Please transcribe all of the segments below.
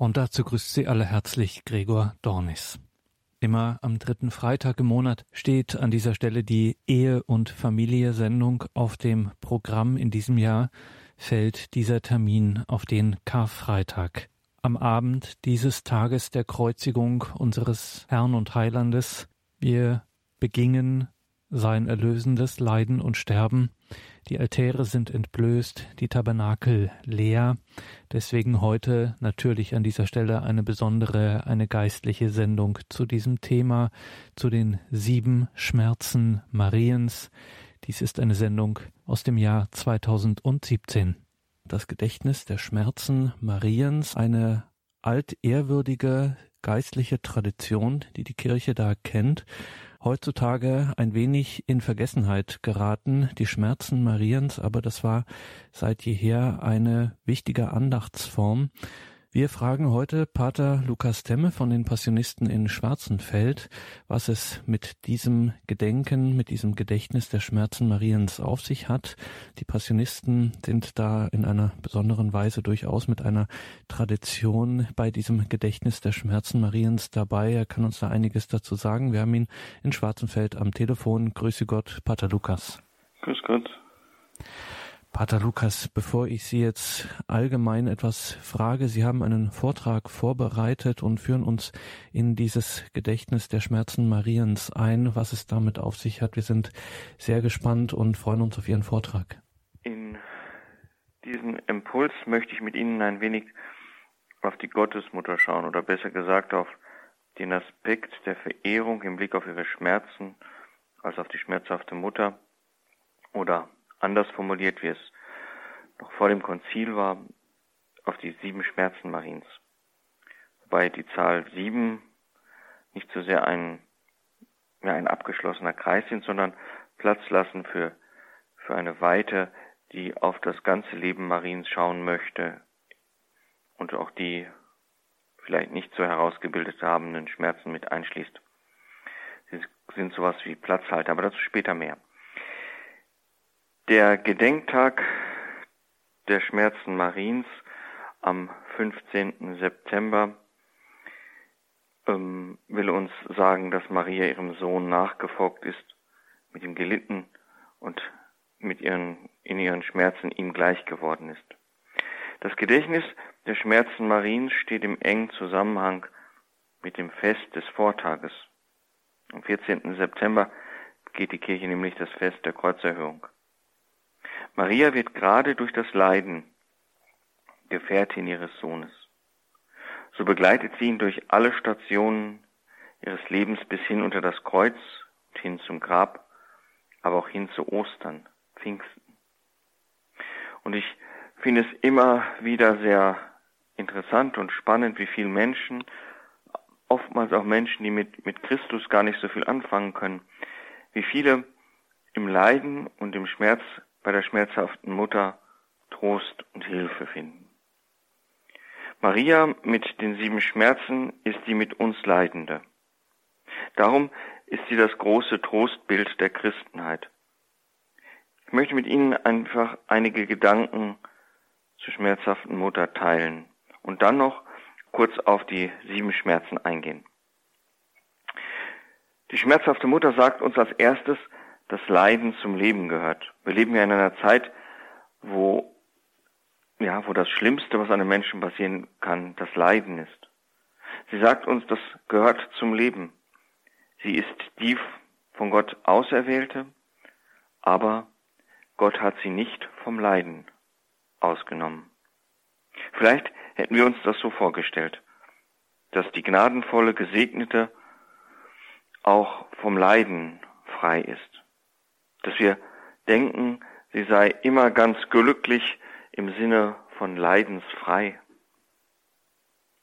Und dazu grüßt Sie alle herzlich Gregor Dornis. Immer am dritten Freitag im Monat steht an dieser Stelle die Ehe- und Familie-Sendung auf dem Programm. In diesem Jahr fällt dieser Termin auf den Karfreitag. Am Abend dieses Tages der Kreuzigung unseres Herrn und Heilandes. Wir begingen sein erlösendes Leiden und Sterben. Die Altäre sind entblößt, die Tabernakel leer. Deswegen heute natürlich an dieser Stelle eine besondere, eine geistliche Sendung zu diesem Thema, zu den 7 Schmerzen Mariens. Dies ist eine Sendung aus dem Jahr 2017. Das Gedächtnis der Schmerzen Mariens, eine altehrwürdige geistliche Tradition, die die Kirche da kennt. Heutzutage ein wenig in Vergessenheit geraten, die Schmerzen Mariens, aber das war seit jeher eine wichtige Andachtsform. Wir fragen heute Pater Lukas Temme von den Passionisten in Schwarzenfeld, was es mit diesem Gedenken, mit diesem Gedächtnis der Schmerzen Mariens auf sich hat. Die Passionisten sind da in einer besonderen Weise durchaus mit einer Tradition bei diesem Gedächtnis der Schmerzen Mariens dabei. Er kann uns da einiges dazu sagen. Wir haben ihn in Schwarzenfeld am Telefon. Grüße Gott, Pater Lukas. Grüß Gott. Pater Lukas, bevor ich Sie jetzt allgemein etwas frage, Sie haben einen Vortrag vorbereitet und führen uns in dieses Gedächtnis der Schmerzen Mariens ein, was es damit auf sich hat. Wir sind sehr gespannt und freuen uns auf Ihren Vortrag. In diesem Impuls möchte ich mit Ihnen ein wenig auf die Gottesmutter schauen oder besser gesagt auf den Aspekt der Verehrung im Blick auf ihre Schmerzen, also auf die schmerzhafte Mutter oder anders formuliert, wie es noch vor dem Konzil war, auf die 7 Schmerzen Mariens. Wobei die Zahl 7 nicht so sehr ein abgeschlossener Kreis sind, sondern Platz lassen für eine Weite, die auf das ganze Leben Mariens schauen möchte und auch die vielleicht nicht so herausgebildet habenden Schmerzen mit einschließt. Sie sind sowas wie Platzhalter, aber dazu später mehr. Der Gedenktag der Schmerzen Mariens am 15. September will uns sagen, dass Maria ihrem Sohn nachgefolgt ist, mit ihm gelitten und in ihren Schmerzen ihm gleich geworden ist. Das Gedächtnis der Schmerzen Mariens steht im engen Zusammenhang mit dem Fest des Vortages. Am 14. September geht die Kirche nämlich das Fest der Kreuzerhöhung. Maria wird gerade durch das Leiden Gefährtin ihres Sohnes. So begleitet sie ihn durch alle Stationen ihres Lebens bis hin unter das Kreuz und hin zum Grab, aber auch hin zu Ostern, Pfingsten. Und ich finde es immer wieder sehr interessant und spannend, wie viele Menschen, oftmals auch Menschen, die mit Christus gar nicht so viel anfangen können, wie viele im Leiden und im Schmerz bei der schmerzhaften Mutter Trost und Hilfe finden. Maria mit den 7 Schmerzen ist die mit uns Leidende. Darum ist sie das große Trostbild der Christenheit. Ich möchte mit Ihnen einfach einige Gedanken zur schmerzhaften Mutter teilen und dann noch kurz auf die 7 Schmerzen eingehen. Die schmerzhafte Mutter sagt uns als erstes, dass Leiden zum Leben gehört. Wir leben ja in einer Zeit, wo das Schlimmste, was einem Menschen passieren kann, das Leiden ist. Sie sagt uns, das gehört zum Leben. Sie ist die von Gott Auserwählte, aber Gott hat sie nicht vom Leiden ausgenommen. Vielleicht hätten wir uns das so vorgestellt, dass die gnadenvolle Gesegnete auch vom Leiden frei ist. Dass wir denken, sie sei immer ganz glücklich im Sinne von leidensfrei.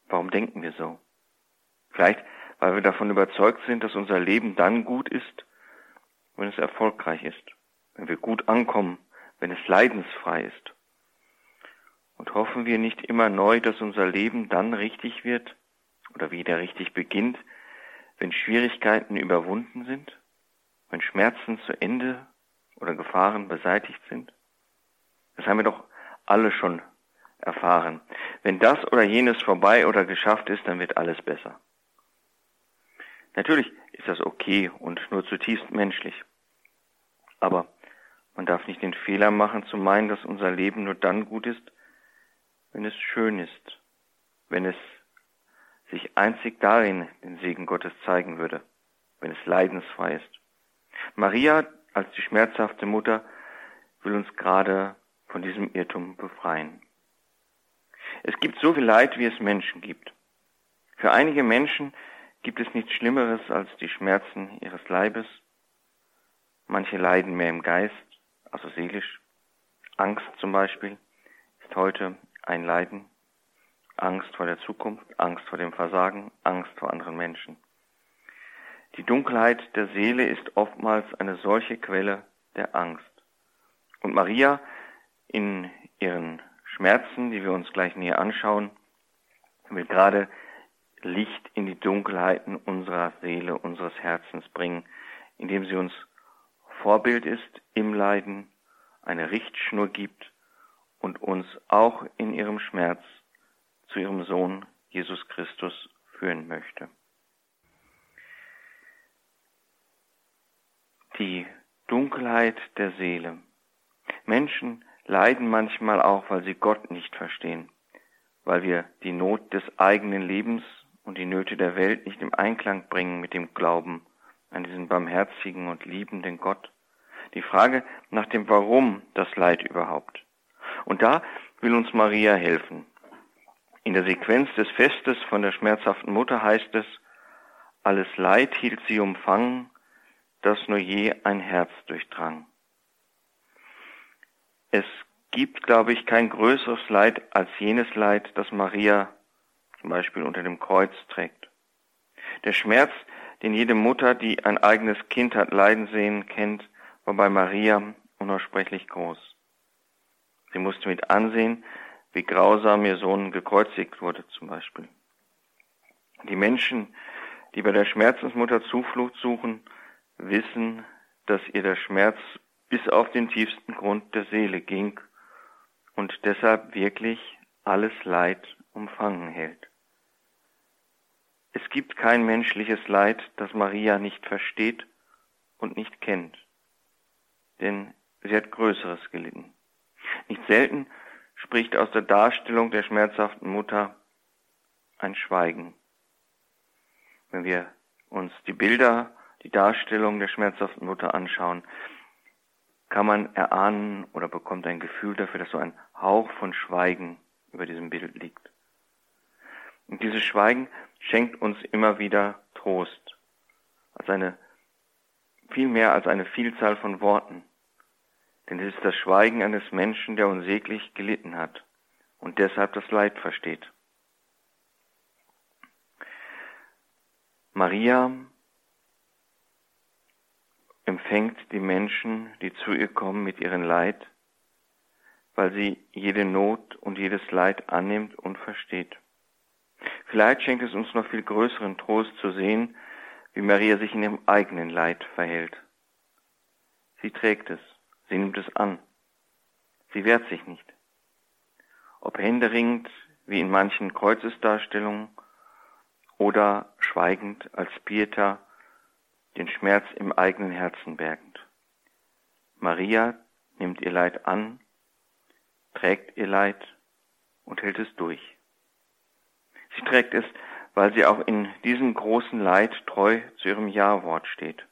Warum denken wir so? Vielleicht, weil wir davon überzeugt sind, dass unser Leben dann gut ist, wenn es erfolgreich ist, wenn wir gut ankommen, wenn es leidensfrei ist. Und hoffen wir nicht immer neu, dass unser Leben dann richtig wird oder wieder richtig beginnt, wenn Schwierigkeiten überwunden sind? Wenn Schmerzen zu Ende oder Gefahren beseitigt sind? Das haben wir doch alle schon erfahren. Wenn das oder jenes vorbei oder geschafft ist, dann wird alles besser. Natürlich ist das okay und nur zutiefst menschlich. Aber man darf nicht den Fehler machen, zu meinen, dass unser Leben nur dann gut ist, wenn es schön ist, wenn es sich einzig darin den Segen Gottes zeigen würde, wenn es leidensfrei ist. Maria, als die schmerzhafte Mutter, will uns gerade von diesem Irrtum befreien. Es gibt so viel Leid, wie es Menschen gibt. Für einige Menschen gibt es nichts Schlimmeres als die Schmerzen ihres Leibes. Manche leiden mehr im Geist, also seelisch. Angst zum Beispiel ist heute ein Leiden. Angst vor der Zukunft, Angst vor dem Versagen, Angst vor anderen Menschen. Die Dunkelheit der Seele ist oftmals eine solche Quelle der Angst. Und Maria in ihren Schmerzen, die wir uns gleich näher anschauen, will gerade Licht in die Dunkelheiten unserer Seele, unseres Herzens bringen, indem sie uns Vorbild ist im Leiden, eine Richtschnur gibt und uns auch in ihrem Schmerz zu ihrem Sohn Jesus Christus führen möchte. Die Dunkelheit der Seele. Menschen leiden manchmal auch, weil sie Gott nicht verstehen, weil wir die Not des eigenen Lebens und die Nöte der Welt nicht im Einklang bringen mit dem Glauben an diesen barmherzigen und liebenden Gott. Die Frage nach dem Warum das Leid überhaupt. Und da will uns Maria helfen. In der Sequenz des Festes von der schmerzhaften Mutter heißt es, alles Leid hielt sie umfangen, das nur je ein Herz durchdrang. Es gibt, glaube ich, kein größeres Leid als jenes Leid, das Maria zum Beispiel unter dem Kreuz trägt. Der Schmerz, den jede Mutter, die ein eigenes Kind hat leiden sehen, kennt, war bei Maria unaussprechlich groß. Sie musste mit ansehen, wie grausam ihr Sohn gekreuzigt wurde zum Beispiel. Die Menschen, die bei der Schmerzensmutter Zuflucht suchen, wissen, dass ihr der Schmerz bis auf den tiefsten Grund der Seele ging und deshalb wirklich alles Leid umfangen hält. Es gibt kein menschliches Leid, das Maria nicht versteht und nicht kennt, denn sie hat Größeres gelitten. Nicht selten spricht aus der Darstellung der schmerzhaften Mutter ein Schweigen. Wenn wir uns die Bilder, die Darstellung der schmerzhaften Mutter anschauen, kann man erahnen oder bekommt ein Gefühl dafür, dass so ein Hauch von Schweigen über diesem Bild liegt. Und dieses Schweigen schenkt uns immer wieder Trost, viel mehr als eine Vielzahl von Worten. Denn es ist das Schweigen eines Menschen, der unsäglich gelitten hat und deshalb das Leid versteht. Maria empfängt die Menschen, die zu ihr kommen, mit ihrem Leid, weil sie jede Not und jedes Leid annimmt und versteht. Vielleicht schenkt es uns noch viel größeren Trost zu sehen, wie Maria sich in ihrem eigenen Leid verhält. Sie trägt es. Sie nimmt es an. Sie wehrt sich nicht. Ob händeringend, wie in manchen Kreuzesdarstellungen, oder schweigend als Pieta, den Schmerz im eigenen Herzen bergend. Maria nimmt ihr Leid an, trägt ihr Leid und hält es durch. Sie trägt es, weil sie auch in diesem großen Leid treu zu ihrem Ja-Wort steht,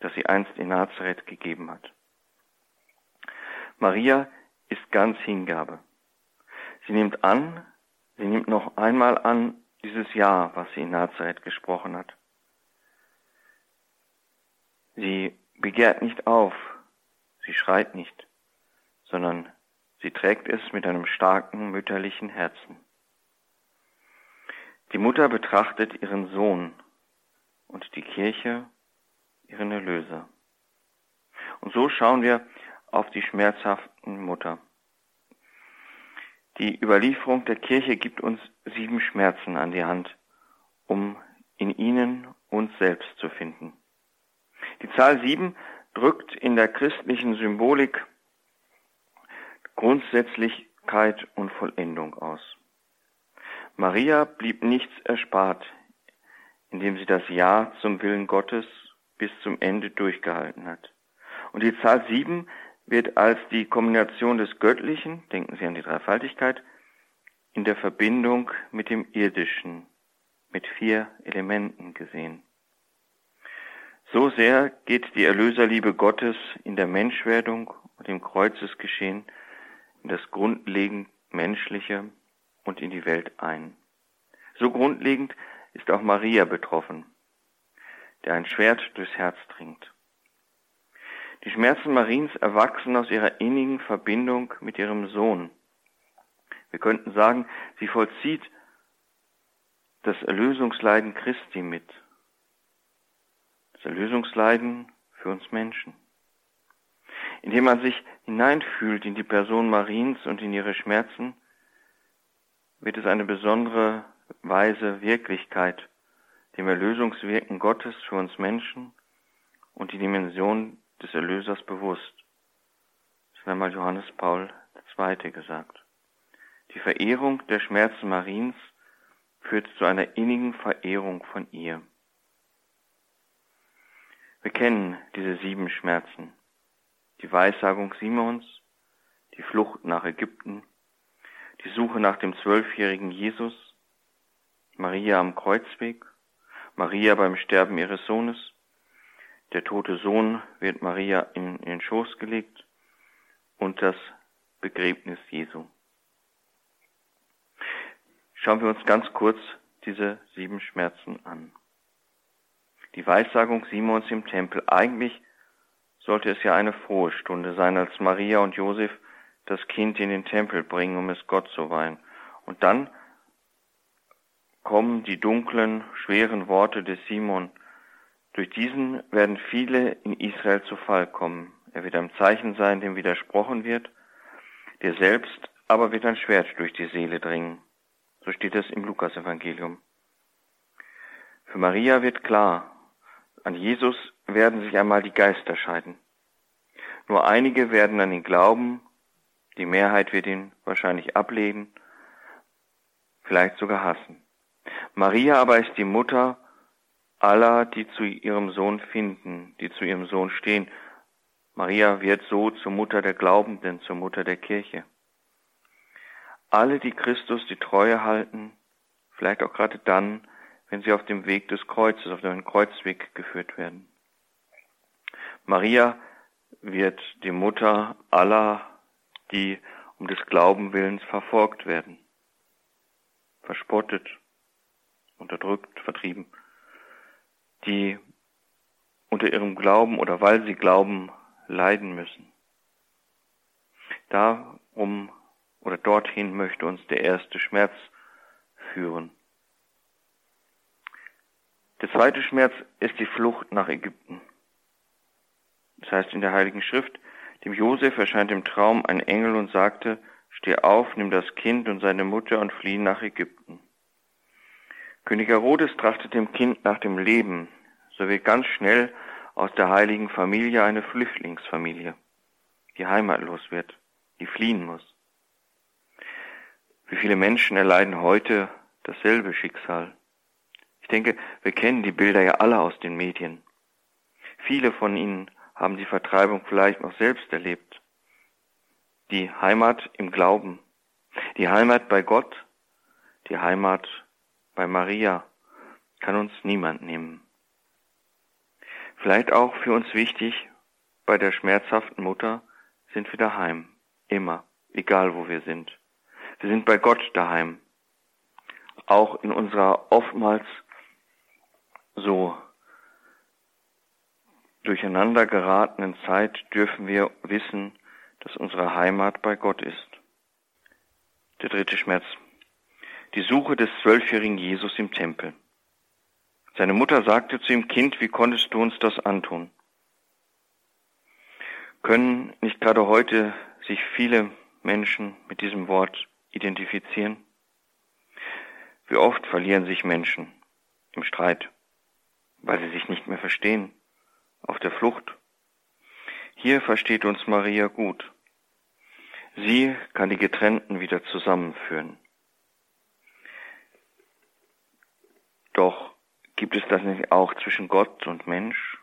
das sie einst in Nazareth gegeben hat. Maria ist ganz Hingabe. Sie nimmt an, sie nimmt noch einmal an, dieses Ja, was sie in Nazareth gesprochen hat. Sie begehrt nicht auf, sie schreit nicht, sondern sie trägt es mit einem starken mütterlichen Herzen. Die Mutter betrachtet ihren Sohn und die Kirche ihren Erlöser. Und so schauen wir auf die schmerzhaften Mutter. Die Überlieferung der Kirche gibt uns 7 Schmerzen an die Hand, um in ihnen uns selbst zu finden. Die Zahl 7 drückt in der christlichen Symbolik grundsätzlich Vollkommenheit und Vollendung aus. Maria blieb nichts erspart, indem sie das Ja zum Willen Gottes bis zum Ende durchgehalten hat. Und die Zahl 7 wird als die Kombination des Göttlichen, denken Sie an die Dreifaltigkeit, in der Verbindung mit dem Irdischen, mit 4 Elementen gesehen. So sehr geht die Erlöserliebe Gottes in der Menschwerdung und im Kreuzesgeschehen in das grundlegend Menschliche und in die Welt ein. So grundlegend ist auch Maria betroffen, der ein Schwert durchs Herz dringt. Die Schmerzen Mariens erwachsen aus ihrer innigen Verbindung mit ihrem Sohn. Wir könnten sagen, sie vollzieht das Erlösungsleiden Christi mit. Das Erlösungsleiden für uns Menschen. Indem man sich hineinfühlt in die Person Mariens und in ihre Schmerzen, wird es eine besondere Weise Wirklichkeit, dem Erlösungswirken Gottes für uns Menschen und die Dimension des Erlösers bewusst. Das hat einmal Johannes Paul II. Gesagt. Die Verehrung der Schmerzen Mariens führt zu einer innigen Verehrung von ihr. Wir kennen diese 7 Schmerzen. Die Weissagung Simons, die Flucht nach Ägypten, die Suche nach dem 12-jährigen Jesus, Maria am Kreuzweg, Maria beim Sterben ihres Sohnes, der tote Sohn wird Maria in den Schoß gelegt und das Begräbnis Jesu. Schauen wir uns ganz kurz diese 7 Schmerzen an. Die Weissagung Simons im Tempel. Eigentlich sollte es ja eine frohe Stunde sein, als Maria und Josef das Kind in den Tempel bringen, um es Gott zu weihen. Und dann kommen die dunklen, schweren Worte des Simon. Durch diesen werden viele in Israel zu Fall kommen. Er wird ein Zeichen sein, dem widersprochen wird. Der selbst aber wird ein Schwert durch die Seele dringen. So steht es im Lukas-Evangelium. Für Maria wird klar, an Jesus werden sich einmal die Geister scheiden. Nur einige werden an ihn glauben, die Mehrheit wird ihn wahrscheinlich ablehnen, vielleicht sogar hassen. Maria aber ist die Mutter aller, die zu ihrem Sohn finden, die zu ihrem Sohn stehen. Maria wird so zur Mutter der Glaubenden, zur Mutter der Kirche. Alle, die Christus die Treue halten, vielleicht auch gerade dann, wenn sie auf dem Weg des Kreuzes, auf dem Kreuzweg geführt werden. Maria wird die Mutter aller, die um des Glaubens willens verfolgt werden, verspottet, unterdrückt, vertrieben, die unter ihrem Glauben oder weil sie glauben, leiden müssen. Darum oder dorthin möchte uns der erste Schmerz führen. Der zweite Schmerz ist die Flucht nach Ägypten. Das heißt in der Heiligen Schrift, dem Josef erscheint im Traum ein Engel und sagte, steh auf, nimm das Kind und seine Mutter und flieh nach Ägypten. König Herodes trachtet dem Kind nach dem Leben, so wird ganz schnell aus der heiligen Familie eine Flüchtlingsfamilie, die heimatlos wird, die fliehen muss. Wie viele Menschen erleiden heute dasselbe Schicksal? Ich denke, wir kennen die Bilder ja alle aus den Medien. Viele von ihnen haben die Vertreibung vielleicht noch selbst erlebt. Die Heimat im Glauben, die Heimat bei Gott, die Heimat bei Maria kann uns niemand nehmen. Vielleicht auch für uns wichtig, bei der schmerzhaften Mutter sind wir daheim, immer, egal wo wir sind. Wir sind bei Gott daheim, auch in unserer oftmals so durcheinander geratenen Zeit dürfen wir wissen, dass unsere Heimat bei Gott ist. Der dritte Schmerz. Die Suche des 12-jährigen Jesus im Tempel. Seine Mutter sagte zu ihm, Kind, wie konntest du uns das antun? Können nicht gerade heute sich viele Menschen mit diesem Wort identifizieren? Wie oft verlieren sich Menschen im Streit, weil sie sich nicht mehr verstehen, auf der Flucht. Hier versteht uns Maria gut. Sie kann die Getrennten wieder zusammenführen. Doch gibt es das nicht auch zwischen Gott und Mensch?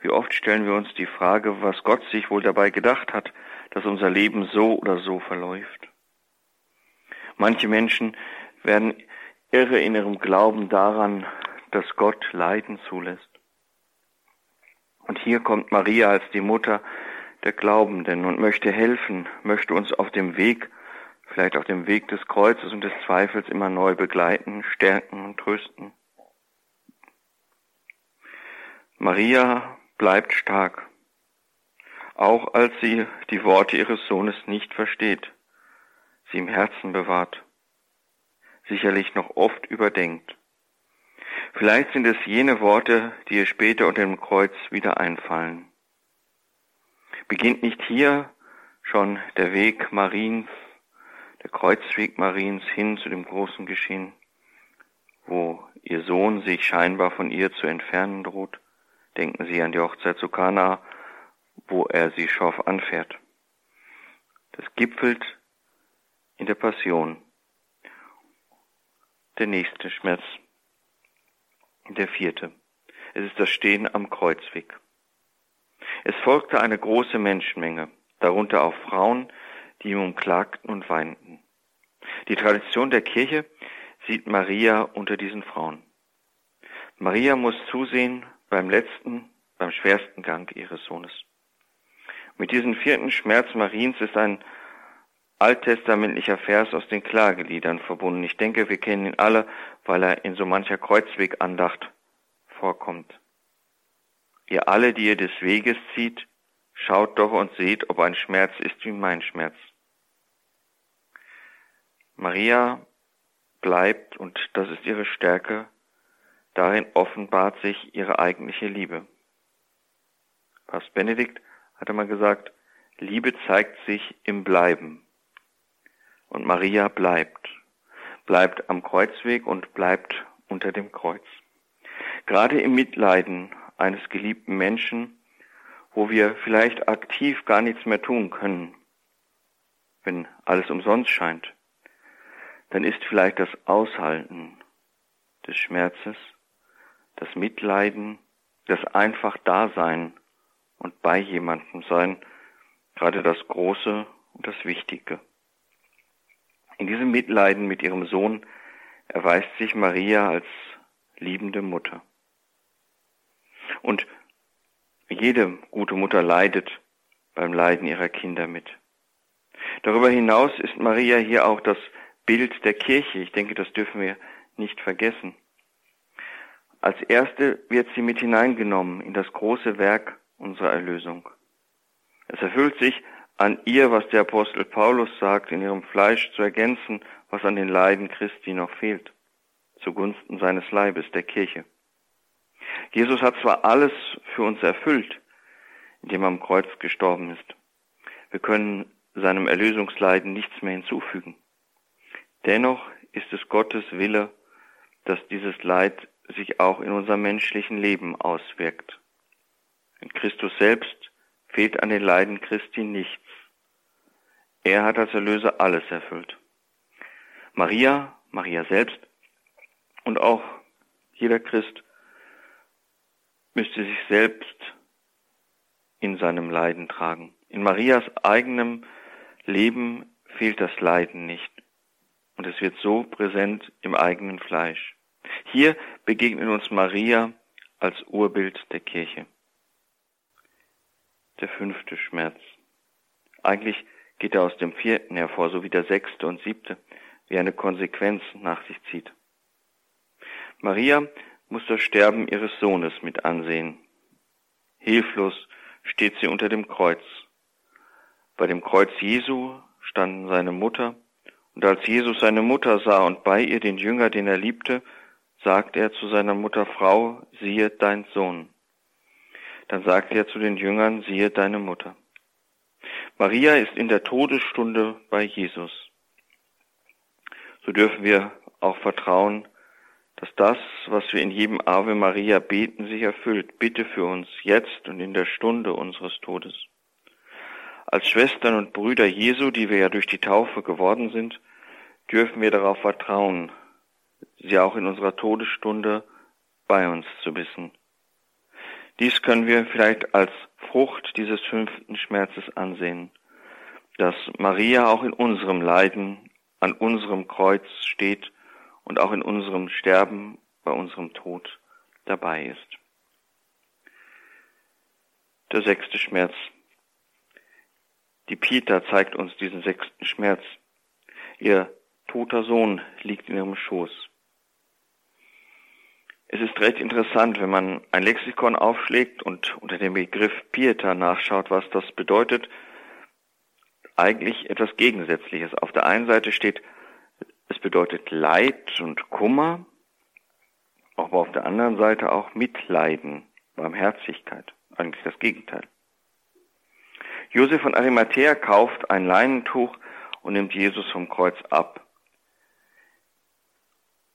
Wie oft stellen wir uns die Frage, was Gott sich wohl dabei gedacht hat, dass unser Leben so oder so verläuft? Manche Menschen werden irre in ihrem Glauben daran, dass Gott Leiden zulässt. Und hier kommt Maria als die Mutter der Glaubenden und möchte helfen, möchte uns auf dem Weg, vielleicht auf dem Weg des Kreuzes und des Zweifels immer neu begleiten, stärken und trösten. Maria bleibt stark, auch als sie die Worte ihres Sohnes nicht versteht, sie im Herzen bewahrt, sicherlich noch oft überdenkt. Vielleicht sind es jene Worte, die ihr später unter dem Kreuz wieder einfallen. Beginnt nicht hier schon der Weg Mariens, der Kreuzweg Mariens hin zu dem großen Geschehen, wo ihr Sohn sich scheinbar von ihr zu entfernen droht? Denken Sie an die Hochzeit zu Kana, wo er sie scharf anfährt. Das gipfelt in der Passion. Der nächste Schmerz, der vierte. Es ist das Stehen am Kreuzweg. Es folgte eine große Menschenmenge, darunter auch Frauen, die ihn umklagten und weinten. Die Tradition der Kirche sieht Maria unter diesen Frauen. Maria muss zusehen beim letzten, beim schwersten Gang ihres Sohnes. Mit diesem vierten Schmerz Mariens ist ein alttestamentlicher Vers aus den Klageliedern verbunden. Ich denke, wir kennen ihn alle, weil er in so mancher Kreuzwegandacht vorkommt. Ihr alle, die ihr des Weges zieht, schaut doch und seht, ob ein Schmerz ist wie mein Schmerz. Maria bleibt, und das ist ihre Stärke, darin offenbart sich ihre eigentliche Liebe. Papst Benedikt hatte mal gesagt, Liebe zeigt sich im Bleiben. Und Maria bleibt am Kreuzweg und bleibt unter dem Kreuz. Gerade im Mitleiden eines geliebten Menschen, wo wir vielleicht aktiv gar nichts mehr tun können, wenn alles umsonst scheint, dann ist vielleicht das Aushalten des Schmerzes, das Mitleiden, das einfach Dasein und bei jemandem sein, gerade das Große und das Wichtige. In diesem Mitleiden mit ihrem Sohn erweist sich Maria als liebende Mutter. Und jede gute Mutter leidet beim Leiden ihrer Kinder mit. Darüber hinaus ist Maria hier auch das Bild der Kirche. Ich denke, das dürfen wir nicht vergessen. Als Erste wird sie mit hineingenommen in das große Werk unserer Erlösung. Es erfüllt sich an ihr, was der Apostel Paulus sagt, in ihrem Fleisch zu ergänzen, was an den Leiden Christi noch fehlt, zugunsten seines Leibes, der Kirche. Jesus hat zwar alles für uns erfüllt, indem er am Kreuz gestorben ist. Wir können seinem Erlösungsleiden nichts mehr hinzufügen. Dennoch ist es Gottes Wille, dass dieses Leid sich auch in unserem menschlichen Leben auswirkt. In Christus selbst fehlt an den Leiden Christi nichts. Er hat als Erlöser alles erfüllt. Maria selbst und auch jeder Christ müsste sich selbst in seinem Leiden tragen. In Marias eigenem Leben fehlt das Leiden nicht. Und es wird so präsent im eigenen Fleisch. Hier begegnet uns Maria als Urbild der Kirche. Der fünfte Schmerz. Eigentlich geht er aus dem vierten hervor, so wie der sechste und siebte, wie eine Konsequenz nach sich zieht. Maria muss das Sterben ihres Sohnes mit ansehen. Hilflos steht sie unter dem Kreuz. Bei dem Kreuz Jesu standen seine Mutter, und als Jesus seine Mutter sah und bei ihr den Jünger, den er liebte, sagte er zu seiner Mutter: Frau, siehe dein Sohn. Dann sagte er zu den Jüngern: siehe deine Mutter. Maria ist in der Todesstunde bei Jesus. So dürfen wir auch vertrauen, dass das, was wir in jedem Ave Maria beten, sich erfüllt. Bitte für uns jetzt und in der Stunde unseres Todes. Als Schwestern und Brüder Jesu, die wir ja durch die Taufe geworden sind, dürfen wir darauf vertrauen, sie auch in unserer Todesstunde bei uns zu wissen. Dies können wir vielleicht als Frucht dieses 5. Schmerzes ansehen, dass Maria auch in unserem Leiden, an unserem Kreuz steht und auch in unserem Sterben, bei unserem Tod dabei ist. Der 6. Schmerz. Die Pieta zeigt uns diesen 6. Schmerz. Ihr toter Sohn liegt in ihrem Schoß. Es ist recht interessant, wenn man ein Lexikon aufschlägt und unter dem Begriff Pieta nachschaut, was das bedeutet. Eigentlich etwas Gegensätzliches. Auf der einen Seite steht, es bedeutet Leid und Kummer, aber auf der anderen Seite auch Mitleiden, Barmherzigkeit. Eigentlich das Gegenteil. Josef von Arimathea kauft ein Leinentuch und nimmt Jesus vom Kreuz ab.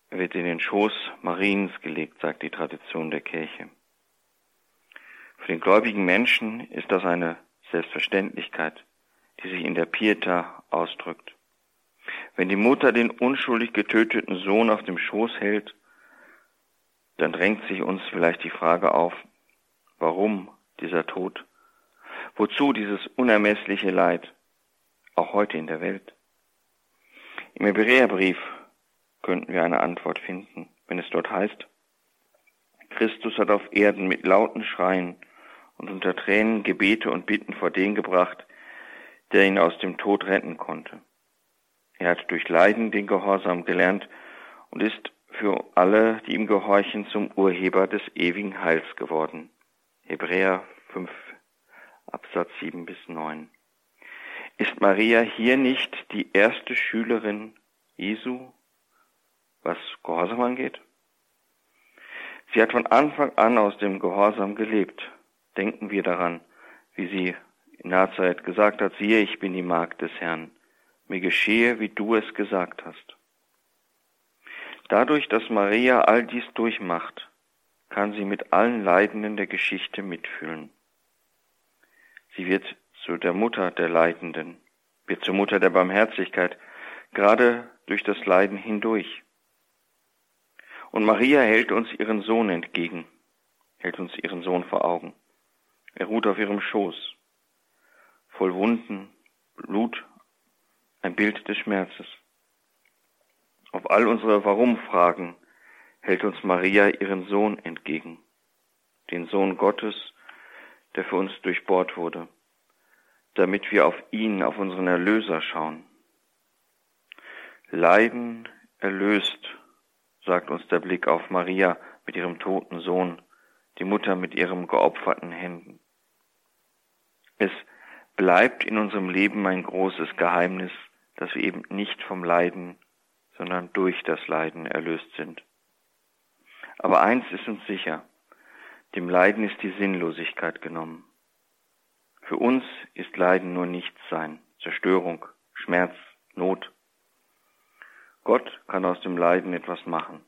Er wird in den Schoß Mariens gelegt, sagt die Tradition der Kirche. Für den gläubigen Menschen ist das eine Selbstverständlichkeit, die sich in der Pieta ausdrückt. Wenn die Mutter den unschuldig getöteten Sohn auf dem Schoß hält, dann drängt sich uns vielleicht die Frage auf, warum dieser Tod? Wozu dieses unermessliche Leid, auch heute in der Welt? Im Hebräerbrief könnten wir eine Antwort finden, wenn es dort heißt, Christus hat auf Erden mit lauten Schreien und unter Tränen Gebete und Bitten vor den gebracht, der ihn aus dem Tod retten konnte. Er hat durch Leiden den Gehorsam gelernt und ist für alle, die ihm gehorchen, zum Urheber des ewigen Heils geworden. Hebräer 5, Absatz 7 bis 9. Ist Maria hier nicht die erste Schülerin Jesu, was Gehorsam angeht? Sie hat von Anfang an aus dem Gehorsam gelebt. Denken wir daran, wie sie in Nazareth gesagt hat, siehe, ich bin die Magd des Herrn. Mir geschehe, wie du es gesagt hast. Dadurch, dass Maria all dies durchmacht, kann sie mit allen Leidenden der Geschichte mitfühlen. Sie wird zu der Mutter der Leidenden, wird zur Mutter der Barmherzigkeit, gerade durch das Leiden hindurch. Und Maria hält uns ihren Sohn entgegen, hält uns ihren Sohn vor Augen. Er ruht auf ihrem Schoß, voll Wunden, Blut, ein Bild des Schmerzes. Auf all unsere Warum-Fragen hält uns Maria ihren Sohn entgegen, den Sohn Gottes, der für uns durchbohrt wurde, damit wir auf ihn, auf unseren Erlöser schauen. Leiden erlöst, sagt uns der Blick auf Maria mit ihrem toten Sohn, die Mutter mit ihren geopferten Händen. Es bleibt in unserem Leben ein großes Geheimnis, dass wir eben nicht vom Leiden, sondern durch das Leiden erlöst sind. Aber eins ist uns sicher, dem Leiden ist die Sinnlosigkeit genommen. Für uns ist Leiden nur Nichtsein, Zerstörung, Schmerz, Not. Gott kann aus dem Leiden etwas machen.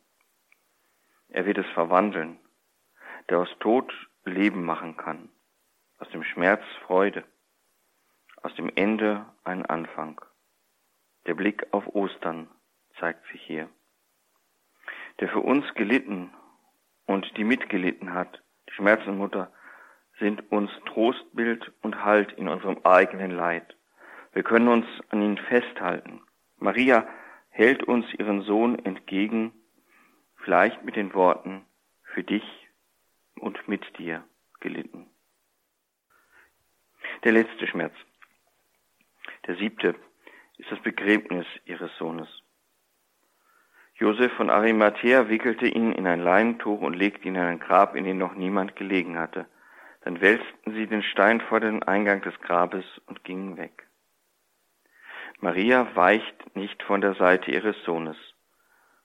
Er wird es verwandeln, der aus Tod Leben machen kann, aus dem Schmerz Freude, aus dem Ende einen Anfang. Der Blick auf Ostern zeigt sich hier. Der für uns gelitten und die mitgelitten hat, die Schmerzenmutter, sind uns Trostbild und Halt in unserem eigenen Leid. Wir können uns an ihn festhalten. Maria hält uns ihren Sohn entgegen, vielleicht mit den Worten, für dich und mit dir gelitten. Der letzte Schmerz, der 7., ist das Begräbnis ihres Sohnes. Josef von Arimathea wickelte ihn in ein Leinentuch und legte ihn in ein Grab, in dem noch niemand gelegen hatte. Dann wälzten sie den Stein vor den Eingang des Grabes und gingen weg. Maria weicht nicht von der Seite ihres Sohnes,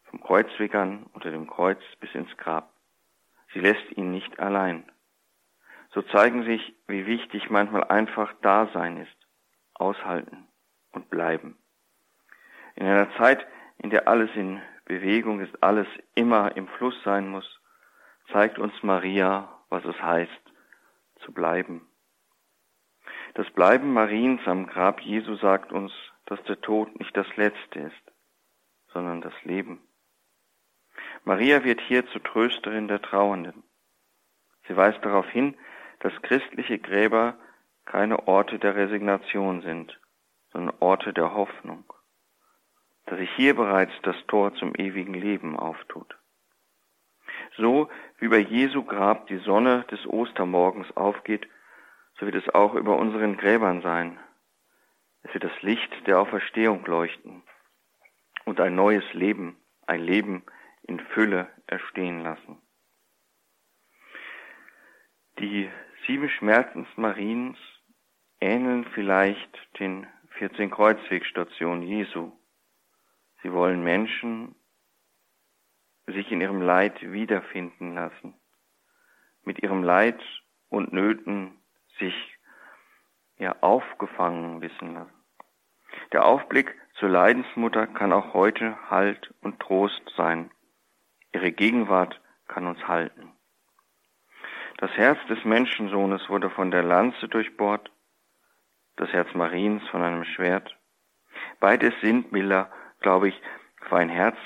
vom Kreuzweg an, unter dem Kreuz bis ins Grab. Sie lässt ihn nicht allein. So zeigen sich, wie wichtig manchmal einfach Dasein ist, aushalten und bleiben. In einer Zeit, in der alles in Bewegung ist, alles immer im Fluss sein muss, zeigt uns Maria, was es heißt, zu bleiben. Das Bleiben Mariens am Grab Jesu sagt uns, dass der Tod nicht das Letzte ist, sondern das Leben. Maria wird hier zur Trösterin der Trauernden. Sie weist darauf hin, dass christliche Gräber keine Orte der Resignation sind, sondern Orte der Hoffnung, dass sich hier bereits das Tor zum ewigen Leben auftut. So wie über Jesu Grab die Sonne des Ostermorgens aufgeht, so wird es auch über unseren Gräbern sein. Es wird das Licht der Auferstehung leuchten und ein neues Leben, ein Leben in Fülle erstehen lassen. Die 7 Schmerzensstunden Mariens ähneln vielleicht den 14 Kreuzwegstationen Jesu. Sie wollen Menschen sich in ihrem Leid wiederfinden lassen, mit ihrem Leid und Nöten sich aufgefangen wissen lassen. Der Aufblick zur Leidensmutter kann auch heute Halt und Trost sein. Ihre Gegenwart kann uns halten. Das Herz des Menschensohnes wurde von der Lanze durchbohrt, das Herz Mariens von einem Schwert. Beides sind Bilder, glaube ich, für ein Herz,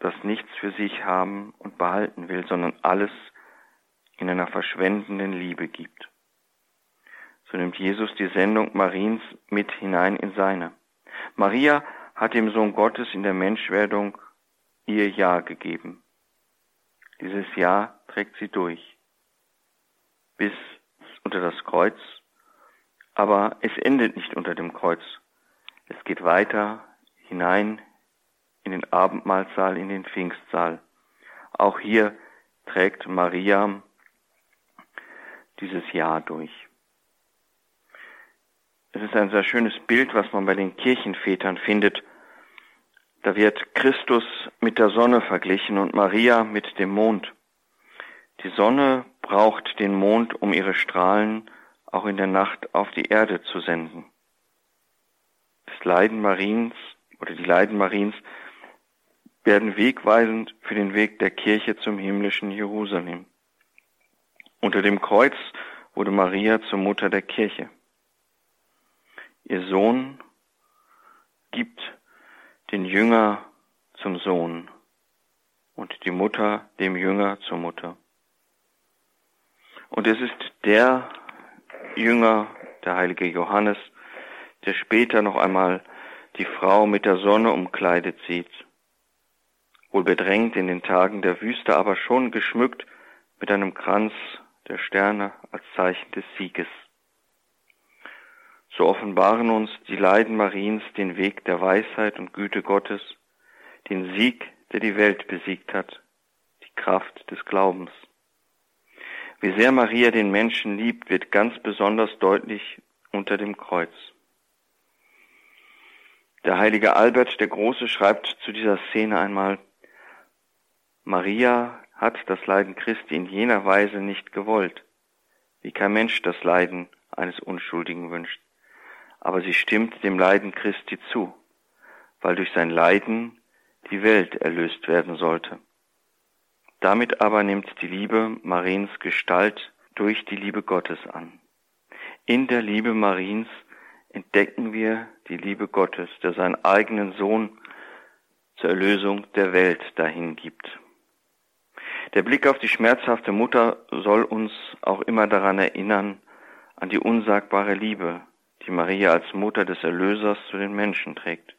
das nichts für sich haben und behalten will, sondern alles in einer verschwendenden Liebe gibt. So nimmt Jesus die Sendung Mariens mit hinein in seine. Maria hat dem Sohn Gottes in der Menschwerdung ihr Ja gegeben. Dieses Ja trägt sie durch, bis unter das Kreuz. Aber es endet nicht unter dem Kreuz. Es geht weiter hinein in den Abendmahlsaal, in den Pfingstsaal. Auch hier trägt Maria dieses Ja durch. Es ist ein sehr schönes Bild, was man bei den Kirchenvätern findet. Da wird Christus mit der Sonne verglichen und Maria mit dem Mond. Die Sonne braucht den Mond, um ihre Strahlen auch in der Nacht auf die Erde zu senden. Das Leiden Mariens oder die Leiden Mariens werden wegweisend für den Weg der Kirche zum himmlischen Jerusalem. Unter dem Kreuz wurde Maria zur Mutter der Kirche. Ihr Sohn gibt den Jünger zum Sohn und die Mutter dem Jünger zur Mutter. Und es ist der Jünger, der heilige Johannes, der später noch einmal die Frau mit der Sonne umkleidet sieht, wohl bedrängt in den Tagen der Wüste, aber schon geschmückt mit einem Kranz der Sterne als Zeichen des Sieges. So offenbaren uns die Leiden Mariens den Weg der Weisheit und Güte Gottes, den Sieg, der die Welt besiegt hat, die Kraft des Glaubens. Wie sehr Maria den Menschen liebt, wird ganz besonders deutlich unter dem Kreuz. Der heilige Albert der Große schreibt zu dieser Szene einmal: Maria hat das Leiden Christi in jener Weise nicht gewollt, wie kein Mensch das Leiden eines Unschuldigen wünscht. Aber sie stimmt dem Leiden Christi zu, weil durch sein Leiden die Welt erlöst werden sollte. Damit aber nimmt die Liebe Mariens Gestalt durch die Liebe Gottes an. In der Liebe Mariens entdecken wir die Liebe Gottes, der seinen eigenen Sohn zur Erlösung der Welt dahingibt. Der Blick auf die schmerzhafte Mutter soll uns auch immer daran erinnern, an die unsagbare Liebe, die Maria als Mutter des Erlösers zu den Menschen trägt.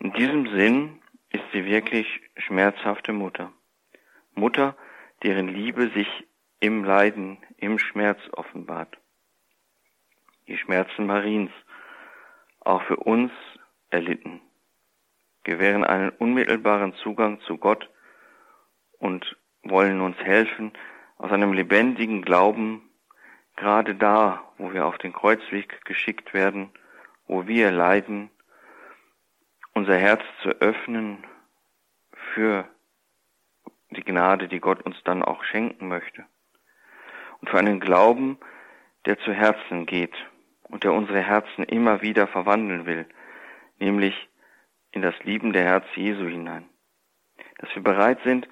In diesem Sinn ist sie wirklich schmerzhafte Mutter. Mutter, deren Liebe sich im Leiden, im Schmerz offenbart. Die Schmerzen Mariens, auch für uns erlitten, gewähren einen unmittelbaren Zugang zu Gott und wollen uns helfen, aus einem lebendigen Glauben, gerade da, wo wir auf den Kreuzweg geschickt werden, wo wir leiden, unser Herz zu öffnen für die Gnade, die Gott uns dann auch schenken möchte. Und für einen Glauben, der zu Herzen geht und der unsere Herzen immer wieder verwandeln will, nämlich in das liebende Herz Jesu hinein. Dass wir bereit sind,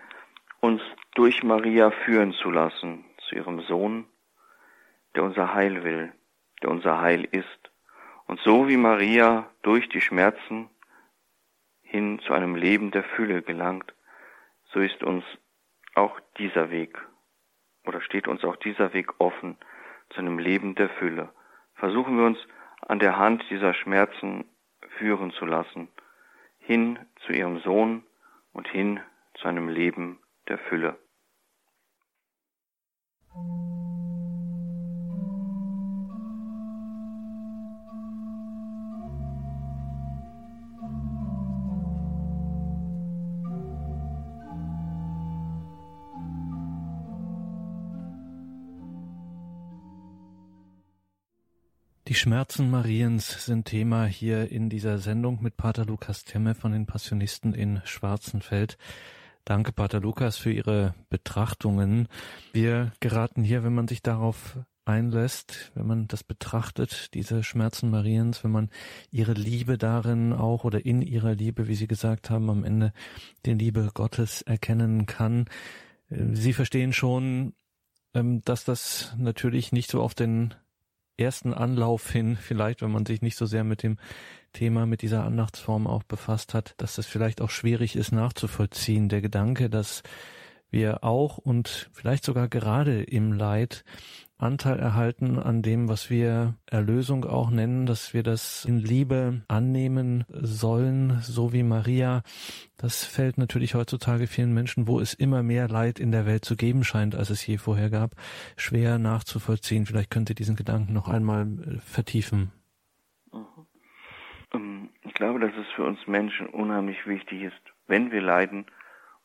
uns durch Maria führen zu lassen, zu ihrem Sohn, der unser Heil will, der unser Heil ist, und so wie Maria durch die Schmerzen hin zu einem Leben der Fülle gelangt, so ist uns auch dieser Weg, oder steht uns auch dieser Weg offen zu einem Leben der Fülle. Versuchen wir uns an der Hand dieser Schmerzen führen zu lassen, hin zu ihrem Sohn und hin zu einem Leben der Fülle. Die Schmerzen Mariens sind Thema hier in dieser Sendung mit Pater Lukas Temme von den Passionisten in Schwarzenfeld. Danke, Pater Lukas, für Ihre Betrachtungen. Wir geraten hier, wenn man sich darauf einlässt, wenn man das betrachtet, diese Schmerzen Mariens, wenn man ihre Liebe darin auch oder in ihrer Liebe, wie Sie gesagt haben, am Ende die Liebe Gottes erkennen kann. Sie verstehen schon, dass das natürlich nicht so auf den ersten Anlauf hin, vielleicht, wenn man sich nicht so sehr mit dem Thema, mit dieser Andachtsform auch befasst hat, dass das vielleicht auch schwierig ist nachzuvollziehen. Der Gedanke, dass wir auch und vielleicht sogar gerade im Leid Anteil erhalten an dem, was wir Erlösung auch nennen, dass wir das in Liebe annehmen sollen, so wie Maria. Das fällt natürlich heutzutage vielen Menschen, wo es immer mehr Leid in der Welt zu geben scheint, als es je vorher gab, schwer nachzuvollziehen. Vielleicht könnt ihr diesen Gedanken noch einmal vertiefen. Ich glaube, dass es für uns Menschen unheimlich wichtig ist, wenn wir leiden,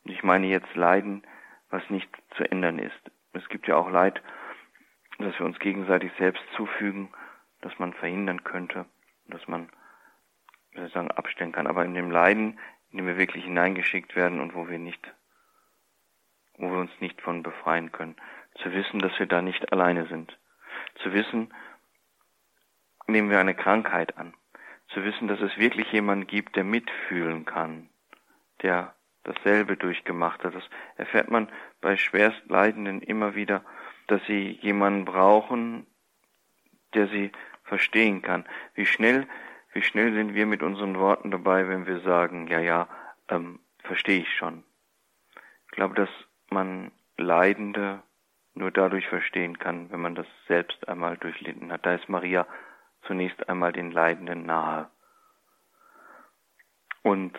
und ich meine jetzt Leiden, was nicht zu ändern ist. Es gibt ja auch Leid, dass wir uns gegenseitig selbst zufügen, dass man verhindern könnte, dass man sozusagen abstellen kann. Aber in dem Leiden, in dem wir wirklich hineingeschickt werden und wo wir uns nicht von befreien können, zu wissen, dass wir da nicht alleine sind, zu wissen, nehmen wir eine Krankheit an, zu wissen, dass es wirklich jemanden gibt, der mitfühlen kann, der dasselbe durchgemacht hat. Das erfährt man bei Schwerstleidenden immer wieder, dass sie jemanden brauchen, der sie verstehen kann. Wie schnell sind wir mit unseren Worten dabei, wenn wir sagen, verstehe ich schon. Ich glaube, dass man Leidende nur dadurch verstehen kann, wenn man das selbst einmal durchlitten hat. Da ist Maria zunächst einmal den Leidenden nahe. Und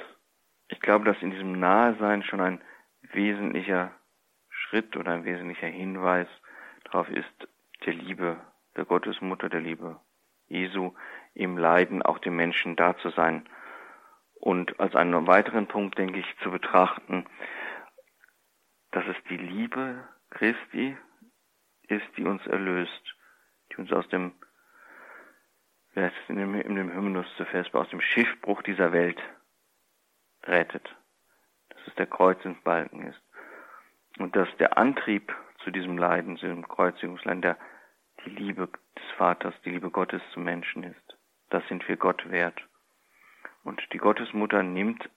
ich glaube, dass in diesem Nahesein schon ein wesentlicher Schritt oder ein wesentlicher Hinweis darauf ist, der Liebe, der Gottesmutter, der Liebe Jesu im Leiden auch dem Menschen da zu sein. Und als einen weiteren Punkt, denke ich, zu betrachten, dass es die Liebe Christi ist, die uns erlöst, die uns aus dem, wie heißt es in dem Hymnus zu fest, aus dem Schiffbruch dieser Welt rettet. Dass es der Kreuzesbalken ist. Und dass der Antrieb zu diesem Leiden, zu diesem Kreuzigungsleiden, die Liebe des Vaters, die Liebe Gottes zum Menschen ist. Das sind wir Gott wert. Und die Gottesmutter nimmt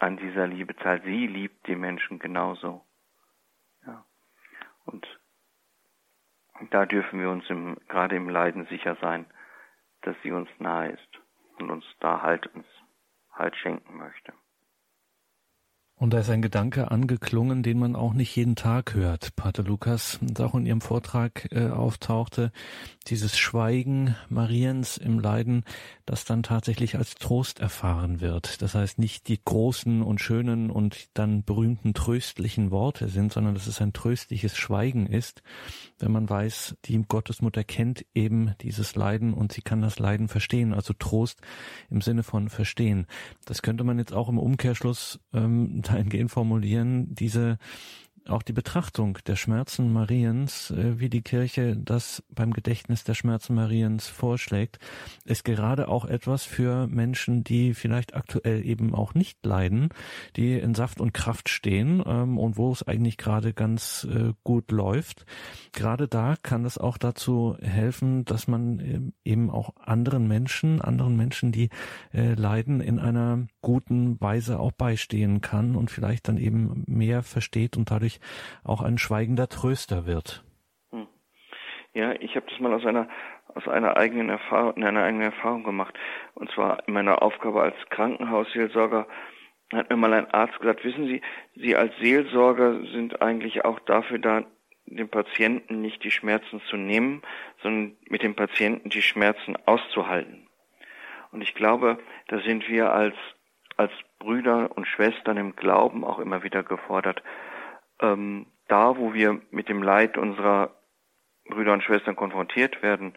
an dieser Liebe teil. Sie liebt die Menschen genauso. Ja. Und da dürfen wir uns gerade im Leiden sicher sein, dass sie uns nahe ist und uns da Halt schenken möchte. Und da ist ein Gedanke angeklungen, den man auch nicht jeden Tag hört, Pater Lukas, und auch in Ihrem Vortrag auftauchte, dieses Schweigen Mariens im Leiden, das dann tatsächlich als Trost erfahren wird. Das heißt, nicht die großen und schönen und dann berühmten tröstlichen Worte sind, sondern dass es ein tröstliches Schweigen ist, wenn man weiß, die Gottesmutter kennt eben dieses Leiden und sie kann das Leiden verstehen, also Trost im Sinne von verstehen. Das könnte man jetzt auch im Umkehrschluss dahingehend formulieren, auch die Betrachtung der Schmerzen Mariens, wie die Kirche das beim Gedächtnis der Schmerzen Mariens vorschlägt, ist gerade auch etwas für Menschen, die vielleicht aktuell eben auch nicht leiden, die in Saft und Kraft stehen und wo es eigentlich gerade ganz gut läuft. Gerade da kann es auch dazu helfen, dass man eben auch anderen Menschen, die leiden, in einer guten Weise auch beistehen kann und vielleicht dann eben mehr versteht und dadurch auch ein schweigender Tröster wird. Ja, ich habe das mal aus einer eigenen Erfahrung gemacht. Und zwar in meiner Aufgabe als Krankenhausseelsorger hat mir mal ein Arzt gesagt, wissen Sie, Sie als Seelsorger sind eigentlich auch dafür da, dem Patienten nicht die Schmerzen zu nehmen, sondern mit dem Patienten die Schmerzen auszuhalten. Und ich glaube, da sind wir als Brüder und Schwestern im Glauben auch immer wieder gefordert. Da, wo wir mit dem Leid unserer Brüder und Schwestern konfrontiert werden,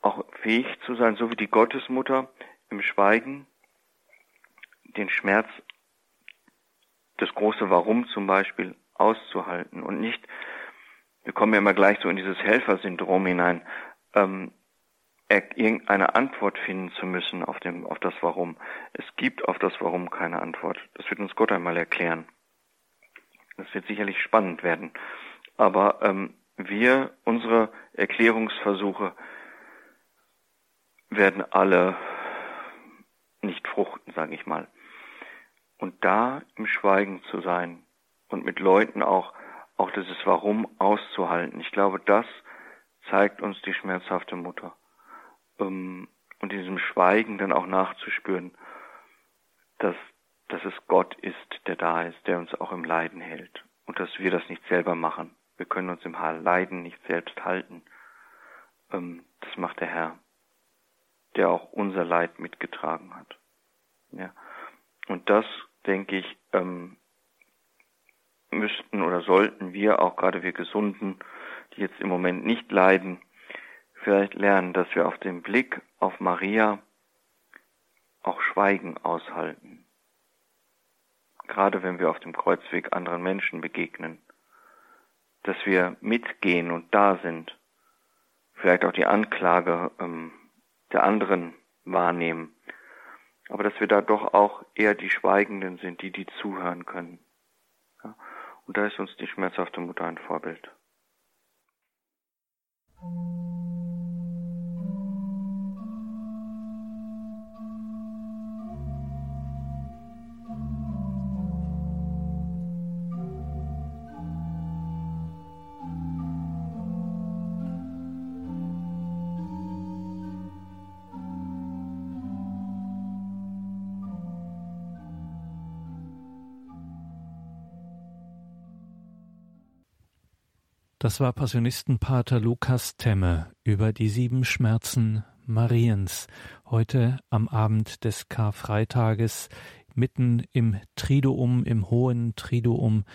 auch fähig zu sein, so wie die Gottesmutter im Schweigen, den Schmerz, das große Warum zum Beispiel, auszuhalten und nicht, wir kommen ja immer gleich so in dieses Helfersyndrom hinein, irgendeine Antwort finden zu müssen auf das Warum. Es gibt auf das Warum keine Antwort. Das wird uns Gott einmal erklären. Das wird sicherlich spannend werden. Aber unsere Erklärungsversuche werden alle nicht fruchten, sage ich mal. Und da im Schweigen zu sein und mit Leuten auch dieses Warum auszuhalten. Ich glaube, das zeigt uns die schmerzhafte Mutter. Und diesem Schweigen dann auch nachzuspüren, dass es Gott ist, der da ist, der uns auch im Leiden hält. Und dass wir das nicht selber machen. Wir können uns im Leiden nicht selbst halten. Das macht der Herr, der auch unser Leid mitgetragen hat. Ja. Und das, denke ich, müssten oder sollten wir, auch gerade wir Gesunden, die jetzt im Moment nicht leiden, vielleicht lernen, dass wir auf den Blick auf Maria auch Schweigen aushalten. Gerade wenn wir auf dem Kreuzweg anderen Menschen begegnen, dass wir mitgehen und da sind, vielleicht auch die Anklage der anderen wahrnehmen, aber dass wir da doch auch eher die Schweigenden sind, die zuhören können. Ja? Und da ist uns die schmerzhafte Mutter ein Vorbild. Das war Passionistenpater Lukas Temme über die 7 Schmerzen Mariens, heute am Abend des Karfreitages, mitten im Triduum, im hohen Triduum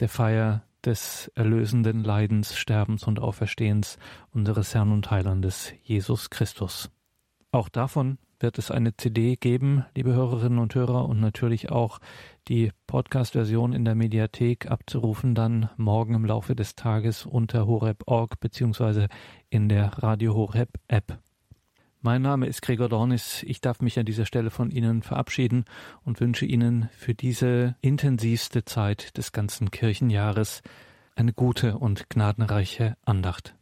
der Feier des erlösenden Leidens, Sterbens und Auferstehens unseres Herrn und Heilandes Jesus Christus. Auch davon wird es eine CD geben, liebe Hörerinnen und Hörer, und natürlich auch die Podcast-Version in der Mediathek abzurufen, dann morgen im Laufe des Tages unter Horeb.org bzw. in der Radio Horeb App. Mein Name ist Gregor Dornis. Ich darf mich an dieser Stelle von Ihnen verabschieden und wünsche Ihnen für diese intensivste Zeit des ganzen Kirchenjahres eine gute und gnadenreiche Andacht.